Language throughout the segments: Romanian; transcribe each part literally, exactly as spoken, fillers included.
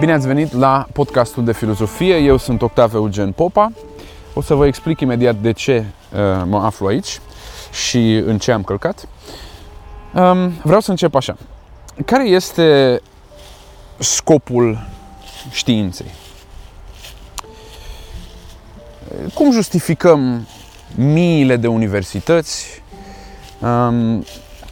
Bine ați venit la podcastul de filozofie. Eu sunt Octavian Popa. O să vă explic imediat de ce mă aflu aici și în ce am călcat. Vreau să încep așa. Care este scopul științei? Cum justificăm miile de universități,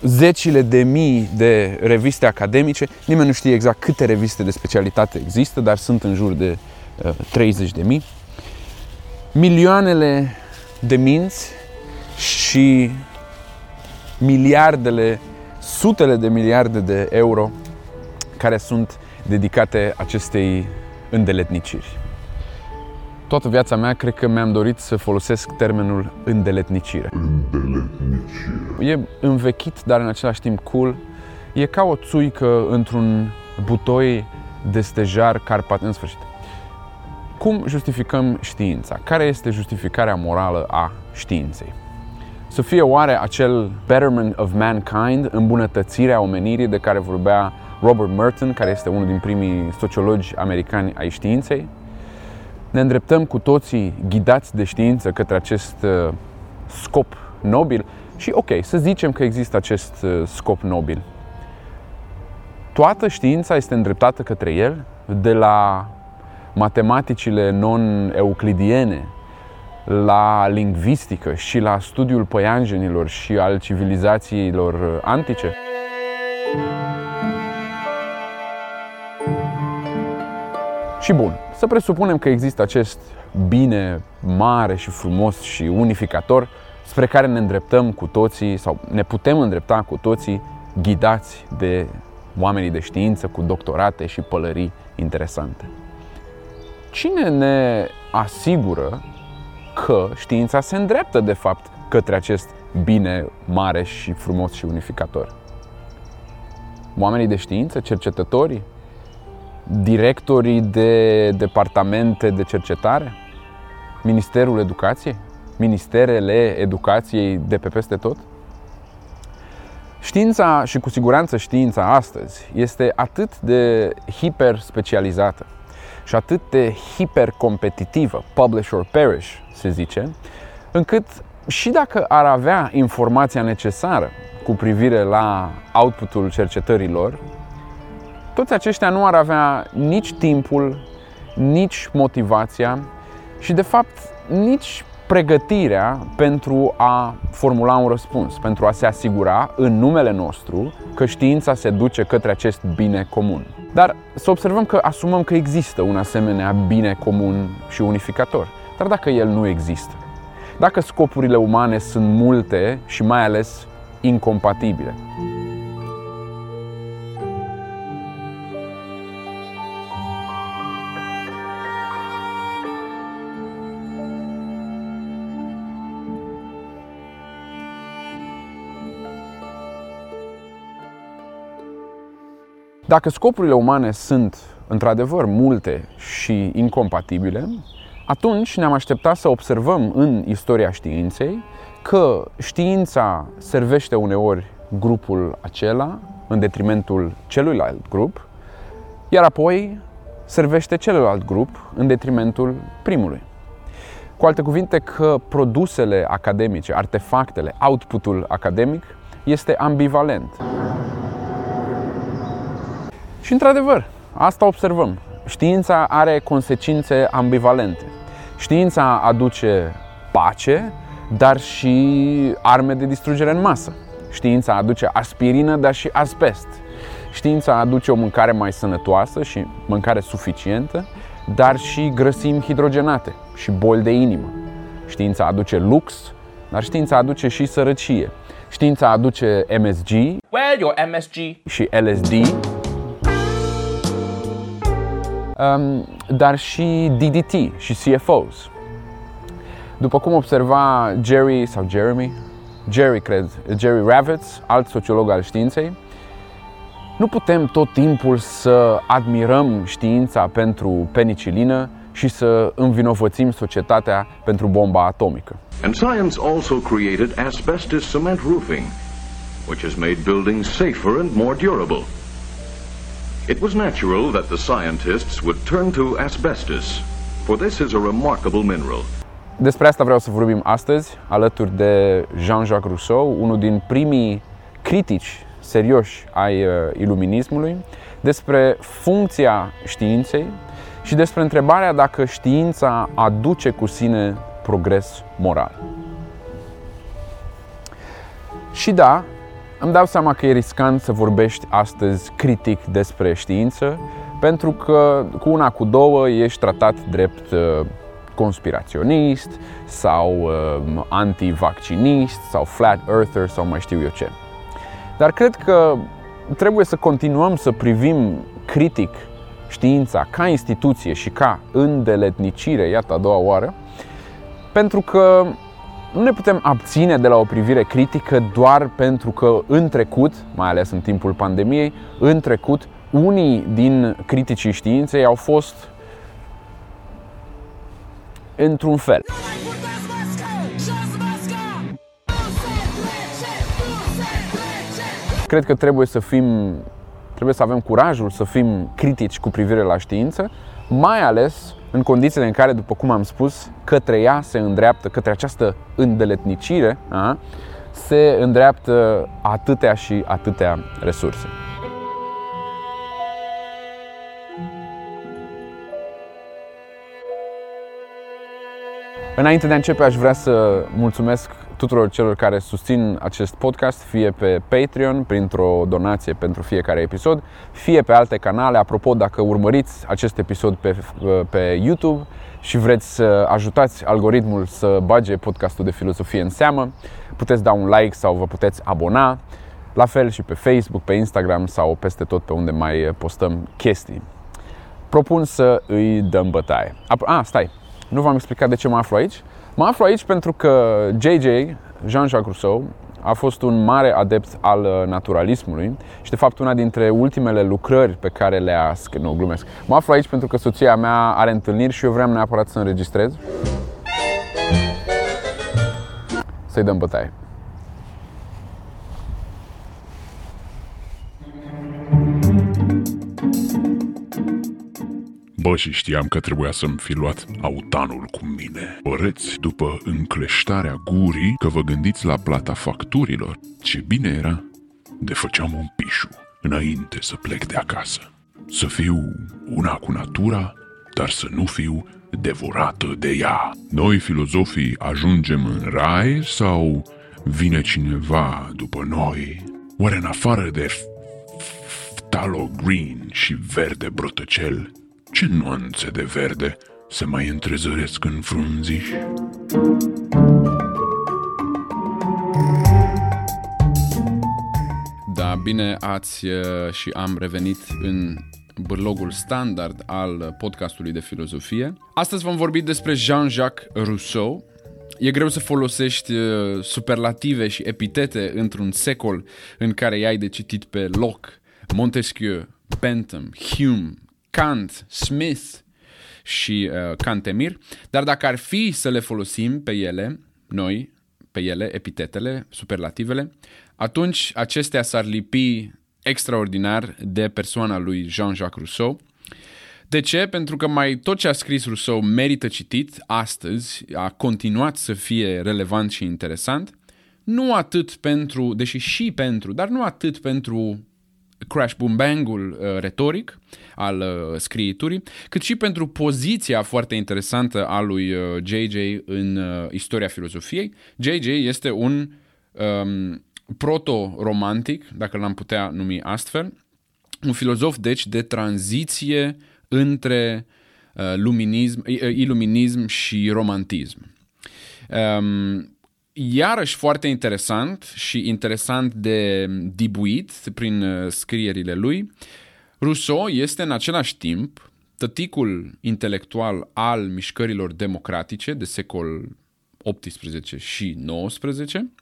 zecile de mii de reviste academice? Nimeni nu știe exact câte reviste de specialitate există, dar sunt în jur de treizeci de mii. Milioanele de minți și miliardele, sutele de miliarde de euro care sunt dedicate acestei îndeletniciri. Toată viața mea, cred că mi-am dorit să folosesc termenul îndeletnicire. Îndeletnicire. E învechit, dar în același timp cool. E ca o țuică într-un butoi de stejar carpat. În sfârșit. Cum justificăm știința? Care este justificarea morală a științei? Să fie oare acel betterment of mankind, îmbunătățirea omenirii de care vorbea Robert Merton, care este unul din primii sociologi americani ai științei? Ne îndreptăm cu toții, ghidați de știință, către acest scop nobil și, ok, să zicem că există acest scop nobil. Toată știința este îndreptată către el, de la matematicile non-euclidiene, la lingvistică și la studiul păianjenilor și al civilizațiilor antice. Și bun, să presupunem că există acest bine mare și frumos și unificator spre care ne îndreptăm cu toții sau ne putem îndrepta cu toții, ghidați de oamenii de știință cu doctorate și pălării interesante. Cine ne asigură că știința se îndreaptă de fapt către acest bine mare și frumos și unificator? Oamenii de știință, cercetătorii, directorii de departamente de cercetare, Ministerul Educației, Ministerele Educației de pe peste tot? Știința, și cu siguranță știința astăzi, este atât de hiperspecializată și atât de hipercompetitivă, publish or perish, se zice, încât și dacă ar avea informația necesară cu privire la outputul cercetărilor, toți aceștia nu ar avea nici timpul, nici motivația și, de fapt, nici pregătirea pentru a formula un răspuns, pentru a se asigura, în numele nostru, că știința se duce către acest bine comun. Dar să observăm că asumăm că există un asemenea bine comun și unificator. Dar dacă el nu există, dacă scopurile umane sunt multe și mai ales incompatibile, dacă scopurile umane sunt, într-adevăr, multe și incompatibile, atunci ne-am așteptat să observăm în istoria științei că știința servește uneori grupul acela în detrimentul celuilalt grup, iar apoi servește celălalt grup în detrimentul primului. Cu alte cuvinte, că produsele academice, artefactele, outputul academic este ambivalent. Și într-adevăr, asta observăm. Știința are consecințe ambivalente. Știința aduce pace, dar și arme de distrugere în masă. Știința aduce aspirină, dar și asbest. Știința aduce o mâncare mai sănătoasă și mâncare suficientă, dar și grăsimi hidrogenate și boli de inimă. Știința aduce lux, dar știința aduce și sărăcie. Știința aduce M S G, well, your M S G și L S D, dar și D D T și C F Os. După cum observa Jerry sau Jeremy, Jerry cred, Jerry Ravetz, alt sociolog al științei, nu putem tot timpul să admirăm știința pentru penicilină și să învinovățim societatea pentru bomba atomică. And science also created asbestos cement roofing, which has made buildings safer and more durable. It was natural that the scientists would turn to asbestos, for this is a remarkable mineral. Despre asta vreau să vorbim astăzi, alături de Jean-Jacques Rousseau, unul din primii critici serioși ai iluminismului, despre funcția științei și despre întrebarea dacă știința aduce cu sine progres moral. Și da, îmi dau seama că e riscant să vorbești astăzi critic despre știință, pentru că cu una cu două ești tratat drept conspiraționist sau antivaccinist sau flat earther sau mai știu eu ce. Dar cred că trebuie să continuăm să privim critic știința ca instituție și ca îndeletnicire, iată a doua oară, pentru că nu ne putem abține de la o privire critică doar pentru că în trecut, mai ales în timpul pandemiei, în trecut, unii din criticii științei au fost într-un fel. Cred că trebuie să fim, trebuie să avem curajul să fim critici cu privire la știință, mai ales în condițiile în care, după cum am spus, către ea se îndreaptă, către această îndeletnicire, a, se îndreaptă atâtea și atâtea resurse. Înainte de a începe, aș vrea să mulțumesc tuturor celor care susțin acest podcast, fie pe Patreon, printr-o donație pentru fiecare episod, fie pe alte canale. Apropo, dacă urmăriți acest episod pe, pe YouTube și vreți să ajutați algoritmul să bage podcastul de filozofie în seamă, puteți da un like sau vă puteți abona. La fel și pe Facebook, pe Instagram sau peste tot pe unde mai postăm chestii. Propun să îi dăm bătaie. A, stai! Nu v-am explicat de ce mă aflu aici. Mă aflu aici pentru că J J, Jean-Jacques Rousseau, a fost un mare adept al naturalismului și, de fapt, una dintre ultimele lucrări pe care le-a scris. Nu, glumesc. Mă aflu aici pentru că soția mea are întâlniri și eu vreau neapărat să înregistrez. Să-i dăm bătaie. Bă, și știam că trebuia să-mi fi luat autanul cu mine. Oreți după încleștarea gurii că vă gândiți la plata facturilor. Ce bine era de făceam un pișu înainte să plec de acasă. Să fiu una cu natura, dar să nu fiu devorată de ea. Noi, filozofii, ajungem în rai sau vine cineva după noi? Oare în afară de phtalo green și verde brotăcel, ce nuanțe de verde se mai întrezăresc în frunziș? Da, bine ați și am revenit în bârlogul standard al podcastului de filozofie. Astăzi vom vorbi despre Jean-Jacques Rousseau. E greu să folosești superlative și epitete într-un secol în care i-ai de citit pe Locke, Montesquieu, Bentham, Hume, Kant, Smith și uh, Kantemir, dar dacă ar fi să le folosim pe ele, noi, pe ele, epitetele, superlativele, atunci acestea s-ar lipi extraordinar de persoana lui Jean-Jacques Rousseau. De ce? Pentru că mai tot ce a scris Rousseau merită citit astăzi, a continuat să fie relevant și interesant, nu atât pentru, deși și pentru, dar nu atât pentru crash boom bang-ul uh, retoric al uh, scriiturii, cât și pentru poziția foarte interesantă a lui uh, J J în uh, istoria filozofiei. J J este un um, proto-romantic, dacă l-am putea numi astfel, un filozof, deci, de tranziție între uh, luminism, iluminism și romantism. Um, Iarăși foarte interesant și interesant de dibuit prin scrierile lui, Rousseau este în același timp tăticul intelectual al mișcărilor democratice de secol optsprezece și nouăsprezece,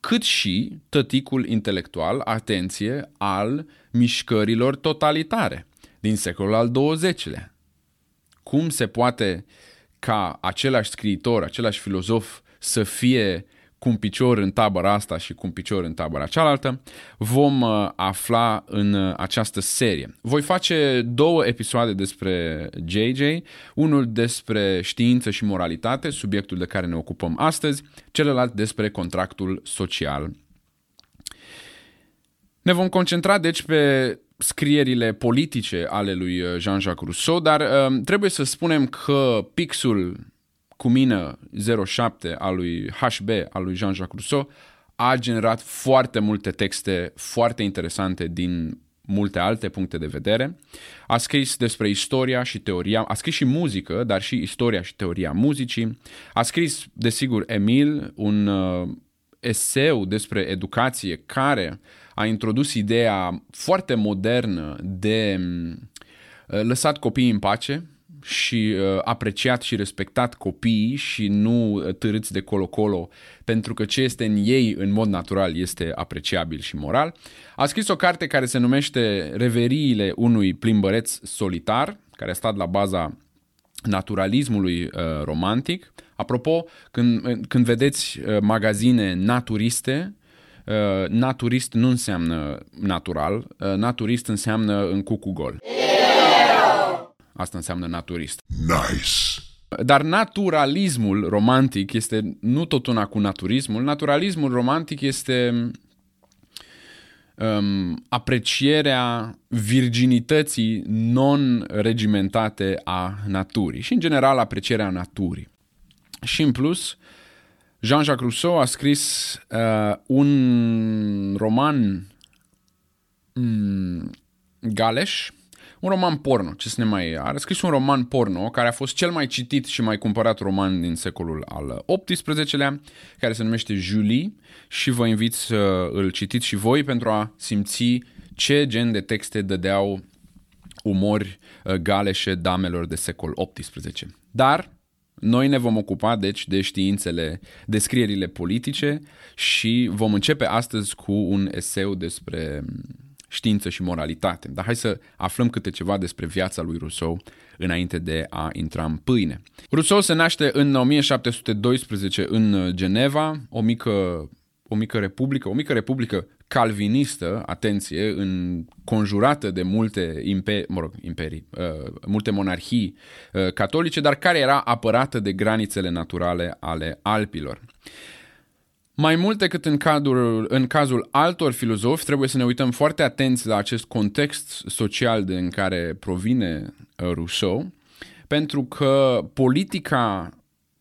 cât și tăticul intelectual, atenție, al mișcărilor totalitare din secolul al douăzecilea. Cum se poate ca același scriitor, același filozof să fie cu un picior în tabăra asta și cu un picior în tabăra cealaltă, vom afla în această serie. Voi face două episoade despre J J, unul despre știință și moralitate, subiectul de care ne ocupăm astăzi, celălalt despre contractul social. Ne vom concentra deci pe scrierile politice ale lui Jean-Jacques Rousseau, dar trebuie să spunem că pixul cu mină zero șapte al lui H B, al lui Jean-Jacques Rousseau, a generat foarte multe texte foarte interesante din multe alte puncte de vedere. A scris despre istoria și teoria, a scris și muzică, dar și istoria și teoria muzicii. A scris, desigur, Emil, un uh, eseu despre educație care a introdus ideea foarte modernă de uh, lăsat copiii în pace, și uh, apreciat și respectat copiii și nu târâți de colo-colo, pentru că ce este în ei în mod natural este apreciabil și moral. A scris o carte care se numește Reveriile unui plimbăreț solitar, care a stat la baza naturalismului uh, romantic. Apropo, când, când vedeți uh, magazine naturiste, uh, naturist nu înseamnă natural, uh, naturist înseamnă în cucu gol. Asta înseamnă naturist. Nice! Dar naturalismul romantic este nu tot una cu naturismul. Naturalismul romantic este um, aprecierea virginității non-regimentate a naturii și, în general, aprecierea naturii. Și, în plus, Jean-Jacques Rousseau a scris uh, un roman um, galeș, un roman porno, ce să ne mai e, a scris un roman porno care a fost cel mai citit și mai cumpărat roman din secolul al optsprezecelea, care se numește Julie, și vă invit să îl citiți și voi pentru a simți ce gen de texte dădeau umori galeșe damelor de secol optsprezece. Dar noi ne vom ocupa deci de științele, de scrierile politice și vom începe astăzi cu un eseu despre știință și moralitate. Dar hai să aflăm câte ceva despre viața lui Rousseau înainte de a intra în pâine. Rousseau se naște în o mie șapte sute doisprezece în Geneva, o mică, o mică republică, o mică republică calvinistă, atenție, înconjurată de multe imperii, mă rog, imperii, uh, multe monarhii uh, catolice, dar care era apărată de granițele naturale ale Alpilor. Mai mult decât în, cadrul, în cazul altor filozofi, trebuie să ne uităm foarte atenți la acest context social din care provine Rousseau, pentru că politica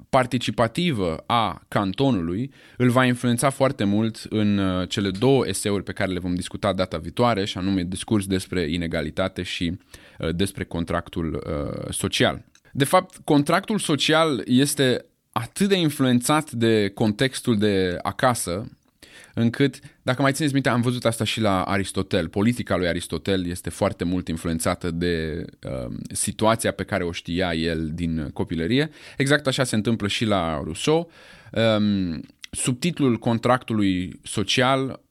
participativă a cantonului îl va influența foarte mult în cele două eseuri pe care le vom discuta data viitoare, și anume Discurs despre inegalitate și despre contractul social. De fapt, contractul social este atât de influențat de contextul de acasă, încât, dacă mai țineți minte, am văzut asta și la Aristotel. Politica lui Aristotel este foarte mult influențată de uh, situația pe care o știa el din copilărie. Exact așa se întâmplă și la Rousseau. Um, subtitlul contractului social,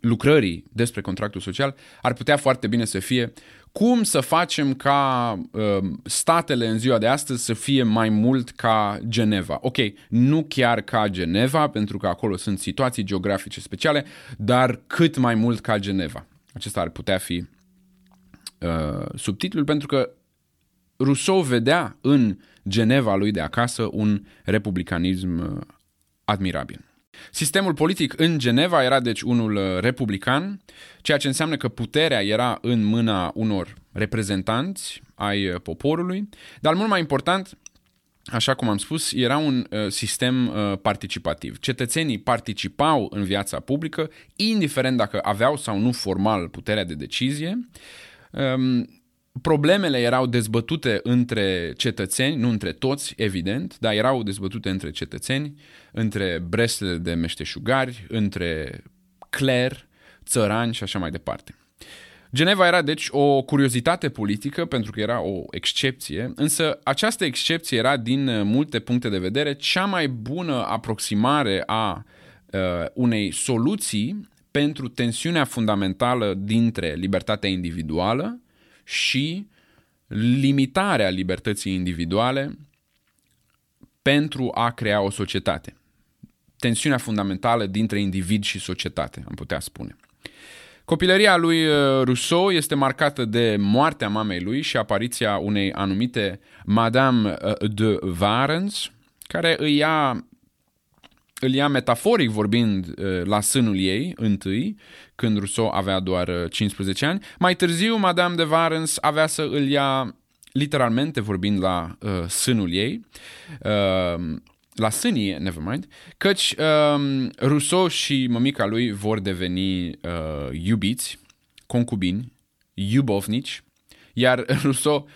lucrării despre contractul social, ar putea foarte bine să fie cum să facem ca uh, statele în ziua de astăzi să fie mai mult ca Geneva. Ok, nu chiar ca Geneva, pentru că acolo sunt situații geografice speciale, dar cât mai mult ca Geneva. Acesta ar putea fi uh, subtitlul, pentru că Rousseau vedea în Geneva lui de acasă un republicanism admirabil. Sistemul politic în Geneva era deci unul republican, ceea ce înseamnă că puterea era în mâna unor reprezentanți ai poporului, dar mult mai important, așa cum am spus, era un sistem participativ. Cetățenii participau în viața publică, indiferent dacă aveau sau nu formal puterea de decizie. Problemele erau dezbătute între cetățeni, nu între toți, evident, dar erau dezbătute între cetățeni, între breslele de meșteșugari, între cler, țărani și așa mai departe. Geneva era deci o curiozitate politică pentru că era o excepție, însă această excepție era din multe puncte de vedere cea mai bună aproximare a uh, unei soluții pentru tensiunea fundamentală dintre libertatea individuală și limitarea libertății individuale pentru a crea o societate. Tensiunea fundamentală dintre individ și societate, am putea spune. Copilăria lui Rousseau este marcată de moartea mamei lui și apariția unei anumite Madame de Varens, care îi ia, îl ia metaforic vorbind la sânul ei întâi, când Rousseau avea doar cincisprezece ani. Mai târziu, Madame de Varens avea să îl ia literalmente vorbind la uh, sânul ei, uh, la sânii, never mind, căci uh, Rousseau și mămica lui vor deveni uh, iubiți, concubini, iubovnici, iar Rousseau...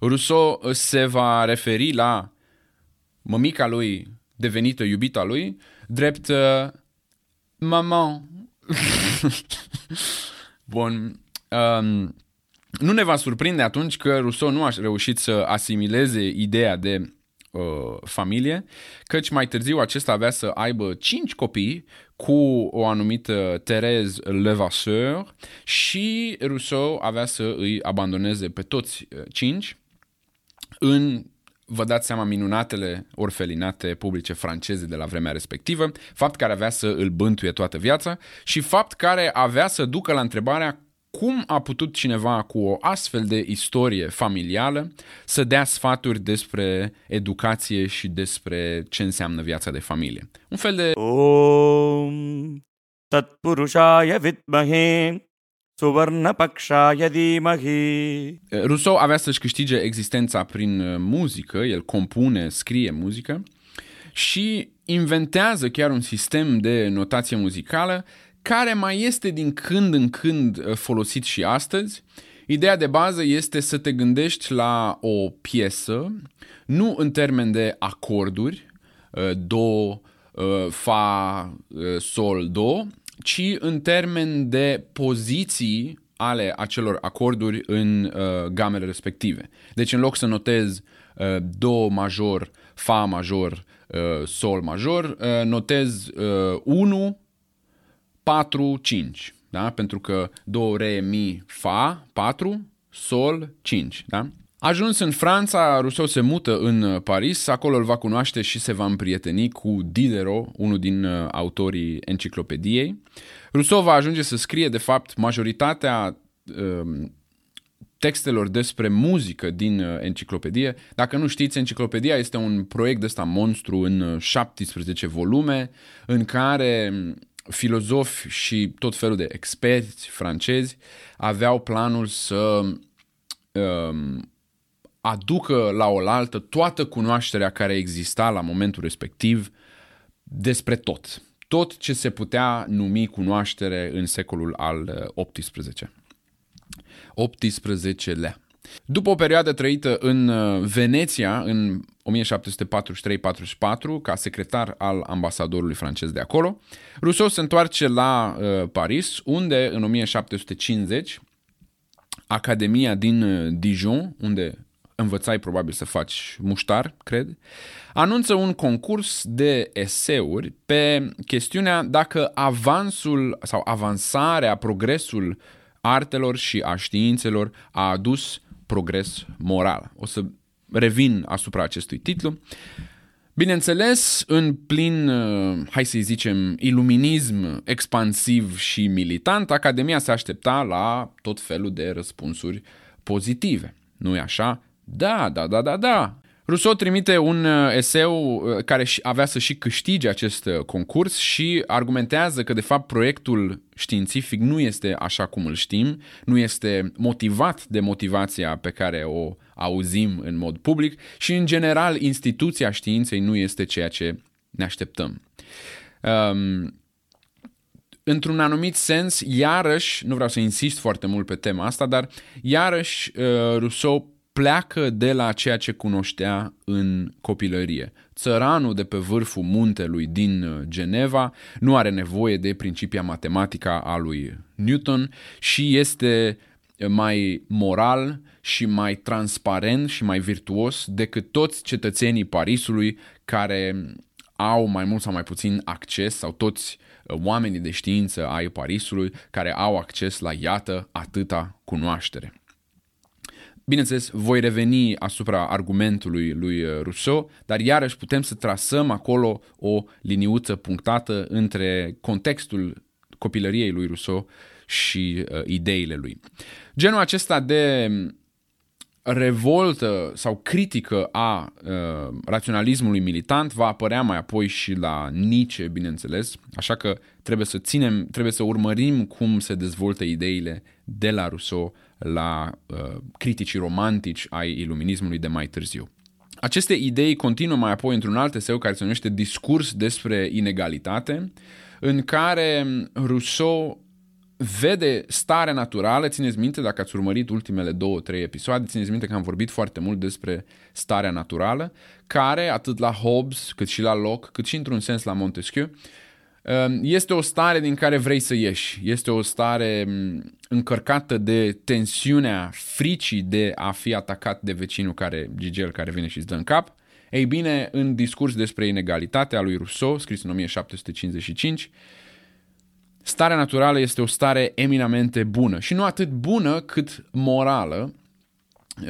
Rousseau se va referi la mămica lui devenită iubita lui drept uh, maman. Bun, um, nu ne va surprinde atunci că Rousseau nu a reușit să asimileze ideea de uh, familie, căci mai târziu acesta avea să aibă cinci copii cu o anumită Therese Levasseur și Rousseau avea să îi abandoneze pe toți uh, cinci în, vă dați seama, minunatele orfelinate publice franceze de la vremea respectivă, fapt care avea să îl bântuie toată viața și fapt care avea să ducă la întrebarea cum a putut cineva cu o astfel de istorie familială să dea sfaturi despre educație și despre ce înseamnă viața de familie. Un fel de... Om tat purușaya vidmahe suvarnapakshaya dhimahi. Rousseau avea să-și câștige existența prin muzică, el compune, scrie muzică și inventează chiar un sistem de notație muzicală care mai este din când în când folosit și astăzi. Ideea de bază este să te gândești la o piesă, nu în termen de acorduri, do, fa, sol, do, ci în termen de poziții ale acelor acorduri în gamele respective. Deci în loc să notez do major, fa major, sol major, notez unu, patru, cinci, da? Pentru că do, re, mi, fa, patru, sol, cinci, da? Ajuns în Franța, Rousseau se mută în Paris, acolo îl va cunoaște și se va împrieteni cu Diderot, unul din autorii enciclopediei. Rousseau va ajunge să scrie, de fapt, majoritatea um, textelor despre muzică din enciclopedie. Dacă nu știți, enciclopedia este un proiect ăsta monstru în șaptesprezece volume, în care filozofi și tot felul de experți francezi aveau planul să um, aducă la oaltă toată cunoașterea care exista la momentul respectiv despre tot. Tot ce se putea numi cunoaștere în secolul al optsprezecelea. optsprezecelea. După o perioadă trăită în Veneția, în șaptesprezece patruzeci și trei patruzeci și patru, ca secretar al ambasadorului francez de acolo, Rousseau se întoarce la uh, Paris, unde în șaptesprezece cincizeci, Academia din Dijon, unde învățai probabil să faci muștar, cred, anunță un concurs de eseuri pe chestiunea dacă avansul sau avansarea, progresul artelor și a științelor a adus progres moral. O să revin asupra acestui titlu. Bineînțeles, în plin, hai să-i zicem, iluminism expansiv și militant, Academia se aștepta la tot felul de răspunsuri pozitive. Nu-i așa? Da, da, da, da, da. Rousseau trimite un eseu care avea să și câștige acest concurs și argumentează că, de fapt, proiectul științific nu este așa cum îl știm, nu este motivat de motivația pe care o auzim în mod public și, în general, instituția științei nu este ceea ce ne așteptăm. Um, Într-un anumit sens, iarăși, nu vreau să insist foarte mult pe tema asta, dar iarăși Rousseau pleacă de la ceea ce cunoștea în copilărie. Țăranul de pe vârful muntelui din Geneva nu are nevoie de principia matematica a lui Newton și este mai moral și mai transparent și mai virtuos decât toți cetățenii Parisului care au mai mult sau mai puțin acces sau toți oamenii de știință ai Parisului care au acces la, iată, atâta cunoaștere. Bineînțeles, voi reveni asupra argumentului lui Rousseau, dar iarăși putem să trasăm acolo o liniuță punctată între contextul copilăriei lui Rousseau și uh, ideile lui. Genul acesta de revoltă sau critică a uh, raționalismului militant va apărea mai apoi și la Nietzsche, bineînțeles, așa că trebuie să ținem, trebuie să urmărim cum se dezvoltă ideile de la Rousseau la uh, criticii romantici ai iluminismului de mai târziu. Aceste idei continuă mai apoi într-un alt eseu care se numește Discurs despre inegalitate, în care Rousseau vede starea naturală. Țineți minte, dacă ați urmărit ultimele două, trei episoade, țineți minte că am vorbit foarte mult despre starea naturală, care atât la Hobbes, cât și la Locke, cât și într-un sens la Montesquieu, este o stare din care vrei să ieși, este o stare încărcată de tensiunea fricii de a fi atacat de vecinul care, gigel care vine și îți dă în cap. Ei bine, în Discurs despre inegalitatea lui Rousseau, scris în o mie șapte sute cincizeci și cinci, starea naturală este o stare eminamente bună și nu atât bună cât morală,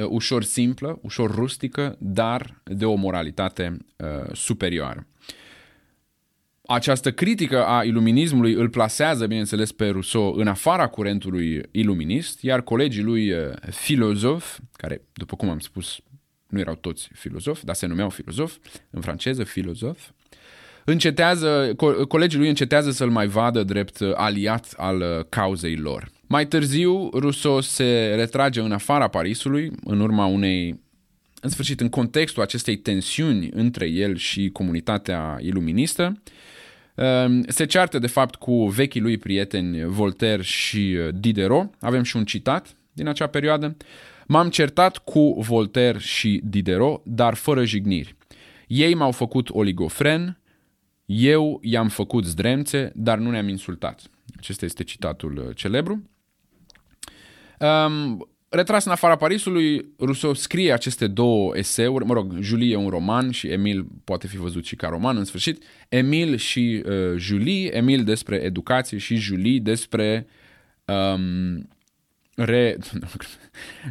ușor simplă, ușor rustică, dar de o moralitate uh, superioară. Această critică a iluminismului îl plasează, bineînțeles, pe Rousseau în afara curentului iluminist, iar colegii lui filozofi, care, după cum am spus, nu erau toți filozofi, dar se numeau filozofi, în franceză filozof, încetează, co- colegii lui încetează să-l mai vadă drept aliat al cauzei lor. Mai târziu, Rousseau se retrage în afara Parisului, în urma unei, în sfârșit, în contextul acestei tensiuni între el și comunitatea iluministă. Se ceartă, de fapt, cu vechii lui prieteni Voltaire și Diderot. Avem și un citat din acea perioadă. M-am certat cu Voltaire și Diderot, dar fără jigniri. Ei m-au făcut oligofren, eu i-am făcut zdremțe, dar nu ne-am insultat. Acesta este citatul celebru. Um, Retras în afara Parisului, Rousseau scrie aceste două eseuri, mă rog, Julie e un roman și Emil poate fi văzut și ca roman în sfârșit, Emil și uh, Julie, Emil despre educație și Julie despre... Um, re...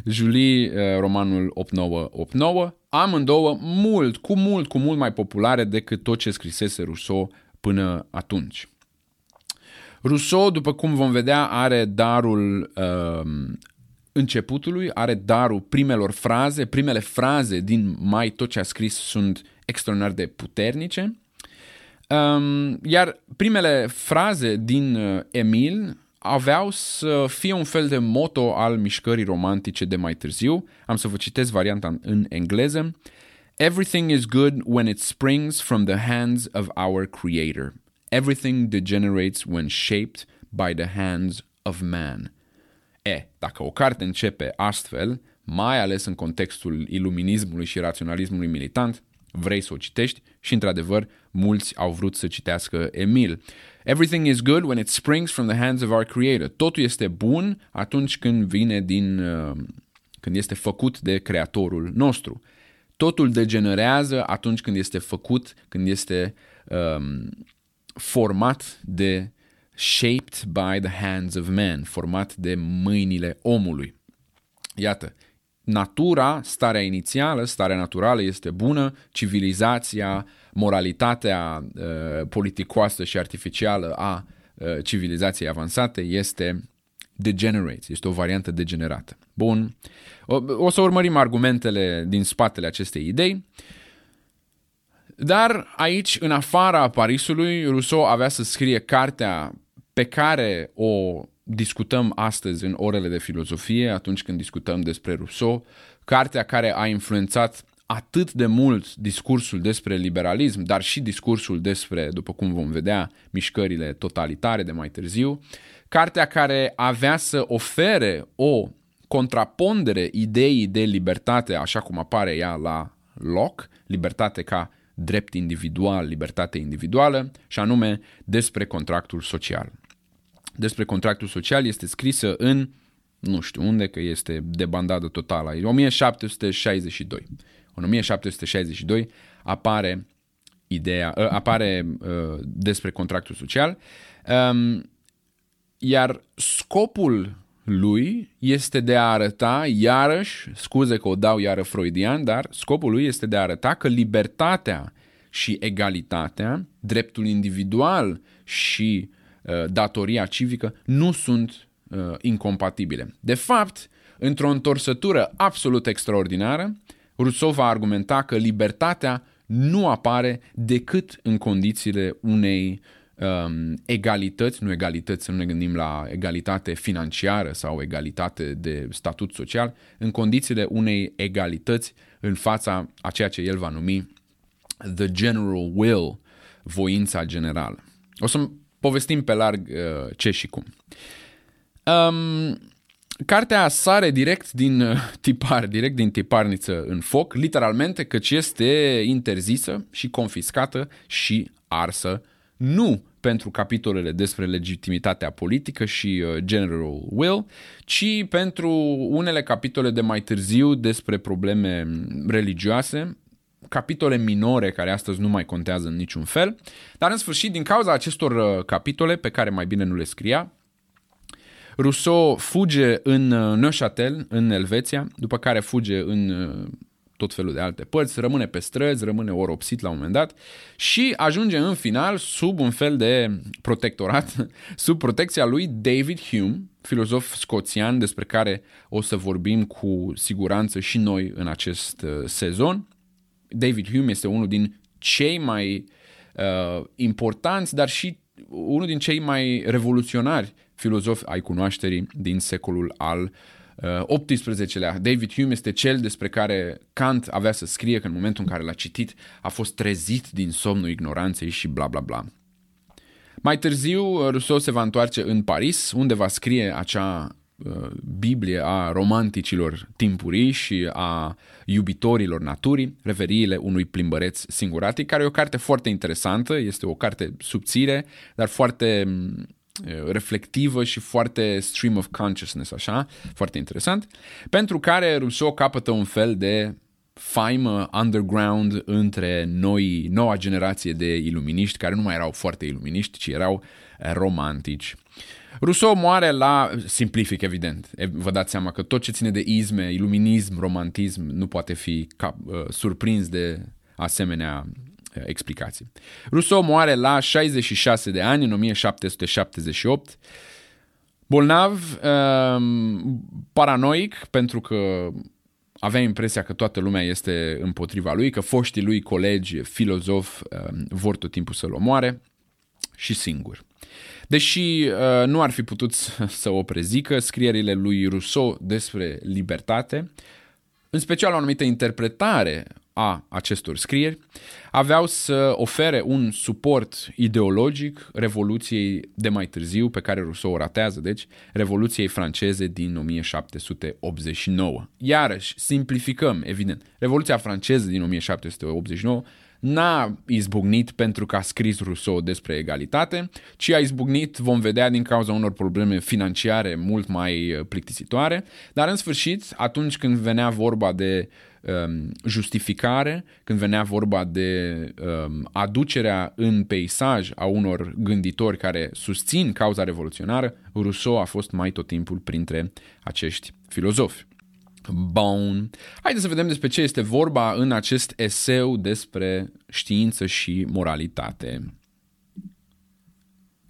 Julie, uh, romanul opt nouă opt nouă, amândouă mult, cu mult, cu mult mai populare decât tot ce scrisese Rousseau până atunci. Rousseau, după cum vom vedea, are darul... Uh, începutului, are darul primelor fraze, primele fraze din mai tot ce a scris sunt extraordinar de puternice, iar primele fraze din Emil aveau să fie un fel de motto al mișcării romantice de mai târziu. Am să vă citesc varianta în engleză. Everything is good when it springs from the hands of our Creator. Everything degenerates when shaped by the hands of man. E, dacă o carte începe astfel, mai ales în contextul iluminismului și raționalismului militant, vrei să o citești și, într-adevăr, mulți au vrut să citească Emil. Everything is good when it springs from the hands of our Creator. Totul este bun atunci când vine din, când este făcut de Creatorul nostru. Totul degenerează atunci când este făcut, când este um, format de shaped by the hands of man, format de mâinile omului. Iată, natura, starea inițială, starea naturală este bună, civilizația, moralitatea uh, politicoasă și artificială a uh, civilizației avansate este degenerate, este o variantă degenerată. Bun, o, o să urmărim argumentele din spatele acestei idei. Dar aici, în afara Parisului, Rousseau avea să scrie cartea pe care o discutăm astăzi în orele de filozofie, atunci când discutăm despre Rousseau, cartea care a influențat atât de mult discursul despre liberalism, dar și discursul despre, după cum vom vedea, mișcările totalitare de mai târziu, cartea care avea să ofere o contrapondere ideii de libertate, așa cum apare ea la Locke, libertate ca drept individual, libertate individuală, și anume despre contractul social. Despre contractul social este scrisă în, nu știu unde, că este debandadă totală, în o mie șapte sute șaizeci și doi. În o mie șapte sute șaizeci și doi apare ideea, apare despre contractul social, iar scopul lui este de a arăta, iarăși, scuze că o dau iară freudian, dar scopul lui este de a arăta că libertatea și egalitatea, dreptul individual și datoria civică nu sunt incompatibile. De fapt, într-o întorsătură absolut extraordinară, Rousseau va argumenta că libertatea nu apare decât în condițiile unei um, egalități, nu egalități, să nu ne gândim la egalitate financiară sau egalitate de statut social, în condițiile unei egalități în fața a ceea ce el va numi the general will, voința generală. O să povestim pe larg uh, ce și cum. Um, Cartea sare direct din tipar, direct din tiparniță în foc, literalmente, căci este interzisă și confiscată și arsă, nu pentru capitolele despre legitimitatea politică și general will, ci pentru unele capitole de mai târziu despre probleme religioase, capitole minore care astăzi nu mai contează în niciun fel, dar în sfârșit, din cauza acestor capitole, pe care mai bine nu le scria, Rousseau fuge în Neuchâtel, în Elveția, după care fuge în tot felul de alte părți, rămâne pe străzi, rămâne oropsit la un moment dat și ajunge în final sub un fel de protectorat, sub protecția lui David Hume, filozof scoțian despre care o să vorbim cu siguranță și noi în acest sezon. David Hume este unul din cei mai uh, importanți, dar și unul din cei mai revoluționari filozofi ai cunoașterii din secolul al optsprezecelea. David Hume este cel despre care Kant avea să scrie că în momentul în care l-a citit a fost trezit din somnul ignoranței și bla bla bla. Mai târziu Rousseau se va întoarce în Paris, unde va scrie acea uh, Biblie a romanticilor timpurii și a iubitorilor naturii, Reveriile unui plimbăreț singuratic, care e o carte foarte interesantă, este o carte subțire, dar foarte reflectivă și foarte stream of consciousness, așa, foarte interesant, pentru care Rousseau capătă un fel de faimă underground între noi, noua generație de iluminiști, care nu mai erau foarte iluminiști, ci erau romantici. Rousseau moare la... simplific, evident. Vă dați seama că tot ce ține de izme, iluminism, romantism, nu poate fi cap, surprins de asemenea explicații. Rousseau moare la șaizeci și șase de ani, în o mie șapte sute șaptezeci și opt, bolnav, paranoic, pentru că avea impresia că toată lumea este împotriva lui, că foștii lui colegi filozofi vor tot timpul să-l omoare, și singur. Deși nu ar fi putut să o prezică, scrierile lui Rousseau despre libertate, în special o anumită interpretare a acestor scrieri, aveau să ofere un suport ideologic revoluției de mai târziu, pe care Rousseau o ratează, deci revoluției franceze din o mie șapte sute optzeci și nouă. Iarăși, simplificăm, evident, revoluția franceză din o mie șapte sute optzeci și nouă n-a izbucnit pentru că a scris Rousseau despre egalitate, ci a izbucnit, vom vedea, din cauza unor probleme financiare mult mai plictisitoare, dar în sfârșit, atunci când venea vorba de justificare, când venea vorba de um, aducerea în peisaj a unor gânditori care susțin cauza revoluționară, Rousseau a fost mai tot timpul printre acești filozofi. Bun. Haideți să vedem despre ce este vorba în acest eseu despre știință și moralitate.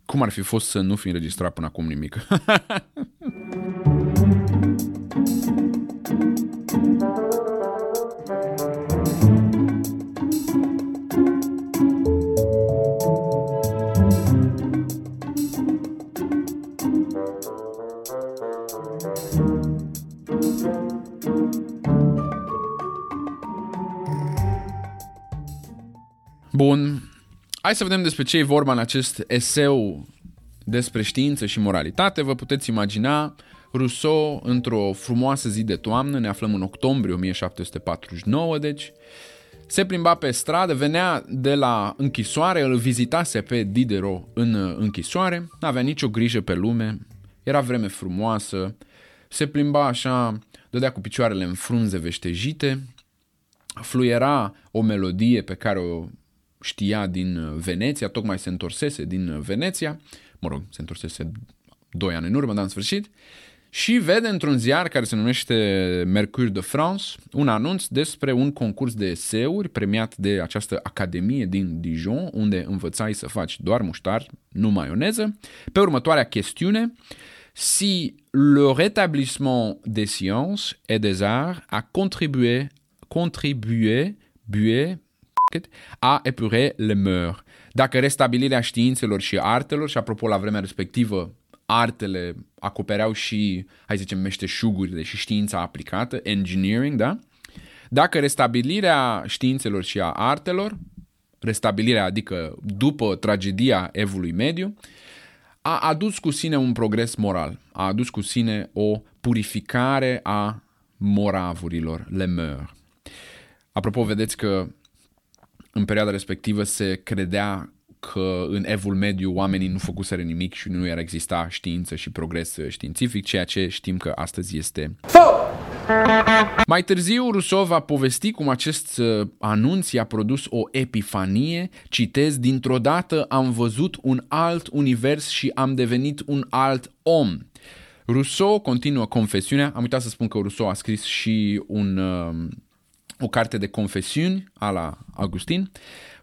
Cum ar fi fost să nu fi înregistrat până acum nimic? Bun, hai să vedem despre ce e vorba în acest eseu despre știință și moralitate. Vă puteți imagina, Rousseau, într-o frumoasă zi de toamnă, ne aflăm în octombrie o mie șapte sute patruzeci și nouă, deci, se plimba pe stradă, venea de la închisoare, îl vizitase pe Diderot în închisoare, n-avea nicio grijă pe lume, era vreme frumoasă, se plimba așa, dădea cu picioarele în frunze veștejite, fluiera o melodie pe care o știa din Veneția, tocmai se întorsese din Veneția, mă rog, se întorsese doi ani în urmă, dar în sfârșit, și vede într-un ziar care se numește Mercure de France un anunț despre un concurs de eseuri premiat de această academie din Dijon, unde învățai să faci doar muștar, nu maioneză, pe următoarea chestiune: si le rétablissement des sciences et des arts a contribué, contribué, bué, a épuré les mœurs. Dacă restabilirea științelor și artelor, și apropo la vremea respectivă artele acopereau și, hai să zicem, meșteșugurile și știința aplicată, engineering, da? Dacă restabilirea științelor și a artelor, restabilirea adică după tragedia Evului Mediu, a adus cu sine un progres moral, a adus cu sine o purificare a moravurilor, les mœurs. Apropo, vedeți că în perioada respectivă se credea că în Evul Mediu oamenii nu făcuseră nimic și nu era exista știință și progres științific, ceea ce știm că astăzi este faux! Mai târziu, Rousseau va povesti cum acest anunț i-a produs o epifanie, citez: dintr-o dată am văzut un alt univers și am devenit un alt om. Rousseau continuă confesiunea, am uitat să spun că Rousseau a scris și un... o carte de confesiuni a la Augustin.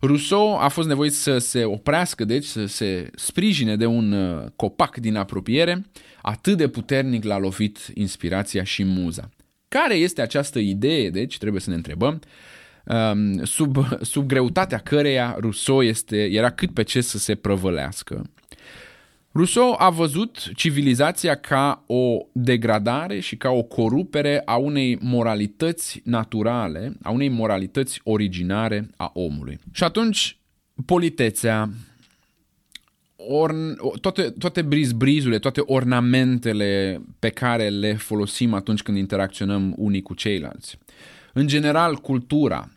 Rousseau a fost nevoit să se oprească, deci să se sprijine de un copac din apropiere, atât de puternic l-a lovit inspirația și muza. Care este această idee, deci, trebuie să ne întrebăm, sub, sub greutatea căreia Rousseau este, era cât pe ce să se prăvălească? Rousseau a văzut civilizația ca o degradare și ca o corupere a unei moralități naturale, a unei moralități originare a omului. Și atunci, politețea, or, toate, toate briz-brizurile, toate ornamentele pe care le folosim atunci când interacționăm unii cu ceilalți, în general cultura,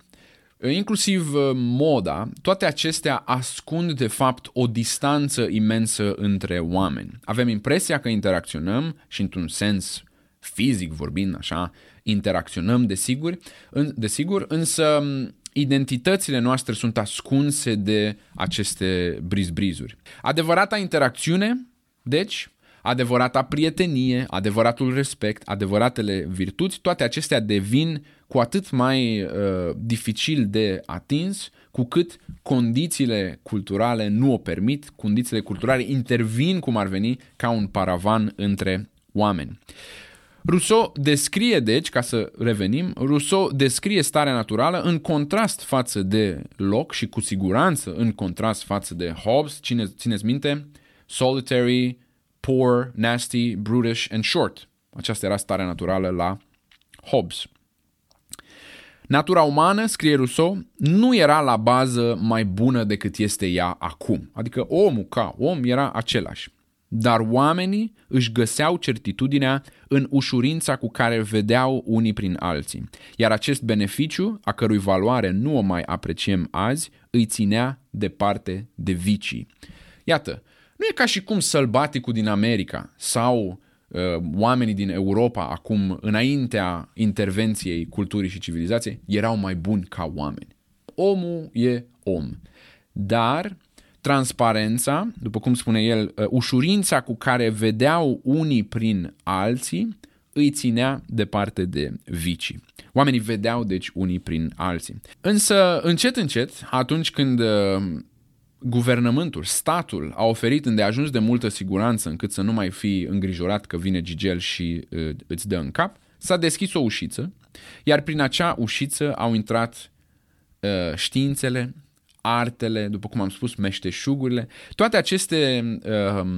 inclusiv moda, toate acestea ascund de fapt o distanță imensă între oameni. Avem impresia că interacționăm și într-un sens fizic vorbind așa, interacționăm desigur, în, desigur, însă identitățile noastre sunt ascunse de aceste brizbrizuri. Adevărata interacțiune, deci, adevărata prietenie, adevăratul respect, adevăratele virtuți, toate acestea devin cu atât mai uh, dificil de atins, cu cât condițiile culturale nu o permit, condițiile culturale intervin, cum ar veni, ca un paravan între oameni. Rousseau descrie, deci, ca să revenim, Rousseau descrie starea naturală în contrast față de Locke și cu siguranță în contrast față de Hobbes. Cine, țineți minte? Solitary, poor, nasty, brutish and short. Aceasta era starea naturală la Hobbes. Natura umană, scrie Rousseau, nu era la bază mai bună decât este ea acum. Adică omul ca om era același. Dar oamenii își găseau certitudinea în ușurința cu care vedeau unii prin alții. Iar acest beneficiu, a cărui valoare nu o mai apreciem azi, îi ținea departe de vicii. Iată, nu e ca și cum sălbaticul din America sau oamenii din Europa acum, înaintea intervenției culturii și civilizației, erau mai buni ca oameni. Omul e om. Dar transparența, după cum spune el, ușurința cu care vedeau unii prin alții, îi ținea departe de vicii. Oamenii vedeau, deci, unii prin alții. Însă, încet, încet, atunci când guvernământul, statul a oferit îndeajuns de multă siguranță încât să nu mai fii îngrijorat că vine Gigel și uh, îți dă în cap, s-a deschis o ușiță, iar prin acea ușiță au intrat uh, științele, artele, după cum am spus, meșteșugurile, toate aceste uh,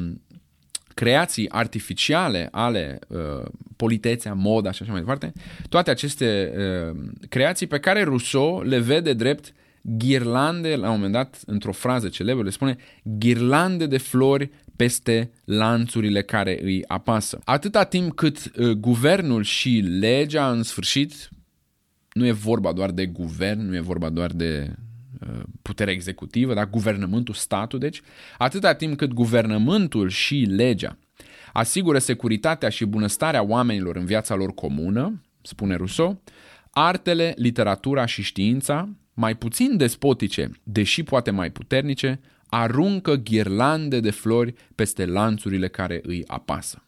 creații artificiale ale uh, politețea, moda și așa mai departe, toate aceste uh, creații pe care Rousseau le vede drept ghirlande, la un moment dat, într-o frază celebră, le spune ghirlande de flori peste lanțurile care îi apasă. Atâta timp cât uh, guvernul și legea, în sfârșit, nu e vorba doar de guvern, nu e vorba doar de uh, putere executivă, dar guvernământul, statul, deci, atâta timp cât guvernământul și legea asigură securitatea și bunăstarea oamenilor în viața lor comună, spune Rousseau, artele, literatura și știința mai puțin despotice, deși poate mai puternice, aruncă ghirlande de flori peste lanțurile care îi apasă.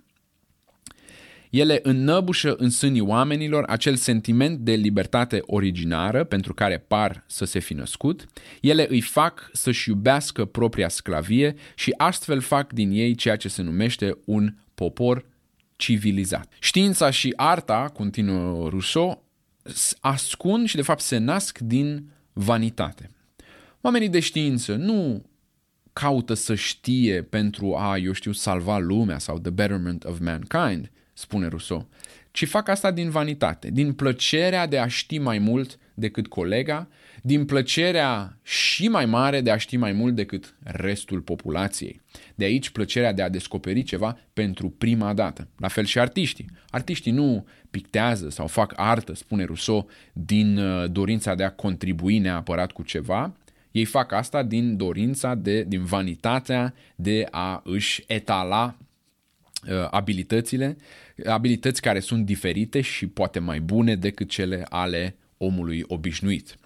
Ele înnăbușă în sânii oamenilor acel sentiment de libertate originară pentru care par să se fi născut, ele îi fac să-și iubească propria sclavie și astfel fac din ei ceea ce se numește un popor civilizat. Știința și arta, continuă Rousseau, ascund și de fapt se nasc din vanitate. Oamenii de știință nu caută să știe pentru a, eu știu, salva lumea sau the betterment of mankind, spune Rousseau, ci fac asta din vanitate, din plăcerea de a ști mai mult decât colega, din plăcerea și mai mare de a ști mai mult decât restul populației. De aici plăcerea de a descoperi ceva pentru prima dată. La fel și artiștii. Artiștii nu pictează sau fac artă, spune Rousseau, din dorința de a contribui neapărat cu ceva. Ei fac asta din dorința, de, din vanitatea de a își etala abilitățile, abilități care sunt diferite și poate mai bune decât cele ale omului obișnuit.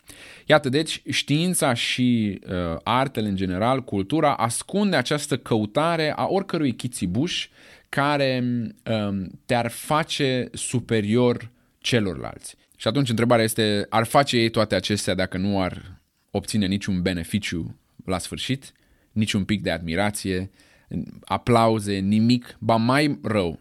Iată deci, știința și uh, artele în general, cultura, ascunde această căutare a oricărui chitibuș care uh, te-ar face superior celorlalți. Și atunci întrebarea este, ar face ei toate acestea dacă nu ar obține niciun beneficiu la sfârșit, niciun pic de admirație, aplauze, nimic, ba mai rău,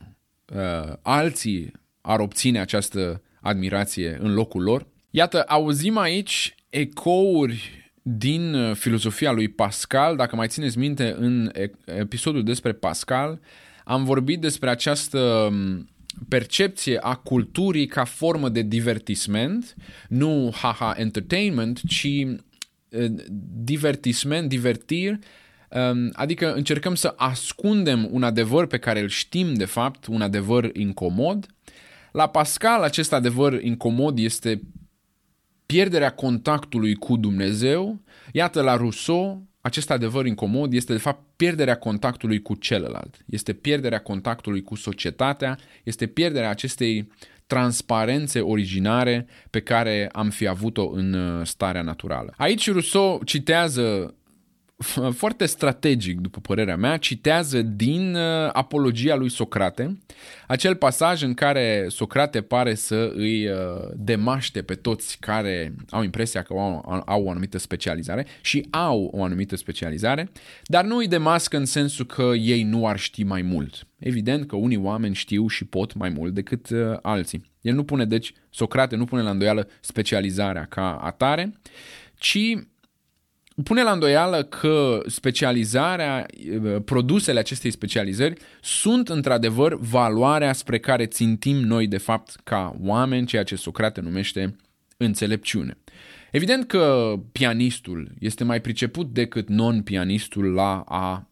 uh, alții ar obține această admirație în locul lor? Iată, auzim aici ecouri din filozofia lui Pascal. Dacă mai țineți minte, în episodul despre Pascal am vorbit despre această percepție a culturii ca formă de divertisment, nu haha entertainment, ci divertisment, divertir, adică încercăm să ascundem un adevăr pe care îl știm de fapt, un adevăr incomod. La Pascal, acest adevăr incomod este pierderea contactului cu Dumnezeu. Iată, la Rousseau, acest adevăr incomod este, de fapt, pierderea contactului cu celălalt. Este pierderea contactului cu societatea, este pierderea acestei transparențe originare pe care am fi avut-o în starea naturală. Aici Rousseau citează foarte strategic, după părerea mea, citează din Apologia lui Socrate, acel pasaj în care Socrate pare să îi demaște pe toți care au impresia că au, au o anumită specializare și au o anumită specializare, dar nu îi demască în sensul că ei nu ar ști mai mult. Evident că unii oameni știu și pot mai mult decât alții. El nu pune, deci, Socrate nu pune la îndoială specializarea ca atare, ci pune la îndoială că specializarea, produsele acestei specializări sunt într-adevăr valoarea spre care țintim noi de fapt ca oameni, ceea ce Socrate numește înțelepciune. Evident că pianistul este mai priceput decât non-pianistul la a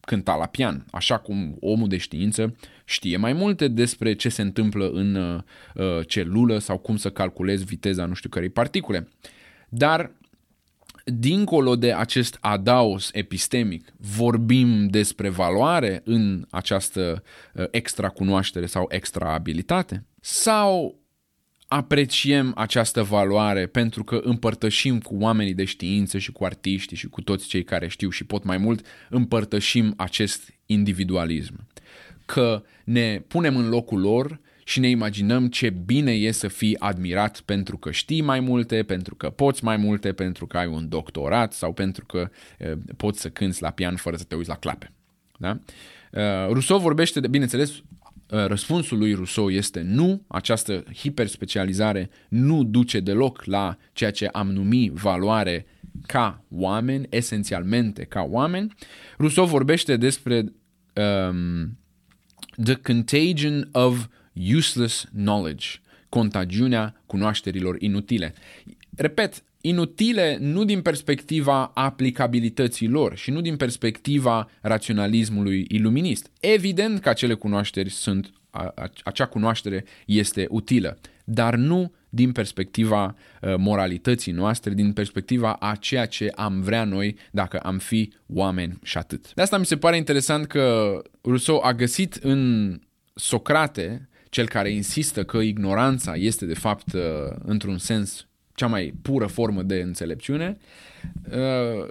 cânta la pian, așa cum omul de știință știe mai multe despre ce se întâmplă în uh, celulă sau cum să calculezi viteza nu știu cărei particule. Dar dincolo de acest adaos epistemic, vorbim despre valoare în această extra cunoaștere sau extra abilitate? Sau apreciem această valoare pentru că împărtășim cu oamenii de știință și cu artiștii și cu toți cei care știu și pot mai mult, împărtășim acest individualism? Că ne punem în locul lor și ne imaginăm ce bine e să fii admirat pentru că știi mai multe, pentru că poți mai multe, pentru că ai un doctorat sau pentru că e, poți să cânți la pian fără să te uiți la clape. Da? E, Rousseau vorbește, de, bineînțeles, răspunsul lui Rousseau este nu, această hiperspecializare nu duce deloc la ceea ce am numit valoare ca oameni, esențialmente ca oameni. Rousseau vorbește despre um, the contagion of useless knowledge, contagiunea cunoașterilor inutile. Repet, inutile nu din perspectiva aplicabilității lor și nu din perspectiva raționalismului iluminist. Evident că acele cunoașteri sunt, acea cunoaștere este utilă, dar nu din perspectiva moralității noastre, din perspectiva a ceea ce am vrea noi dacă am fi oameni și atât. De asta mi se pare interesant că Rousseau a găsit în Socrate, cel care insistă că ignoranța este de fapt într-un sens cea mai pură formă de înțelepciune, uh,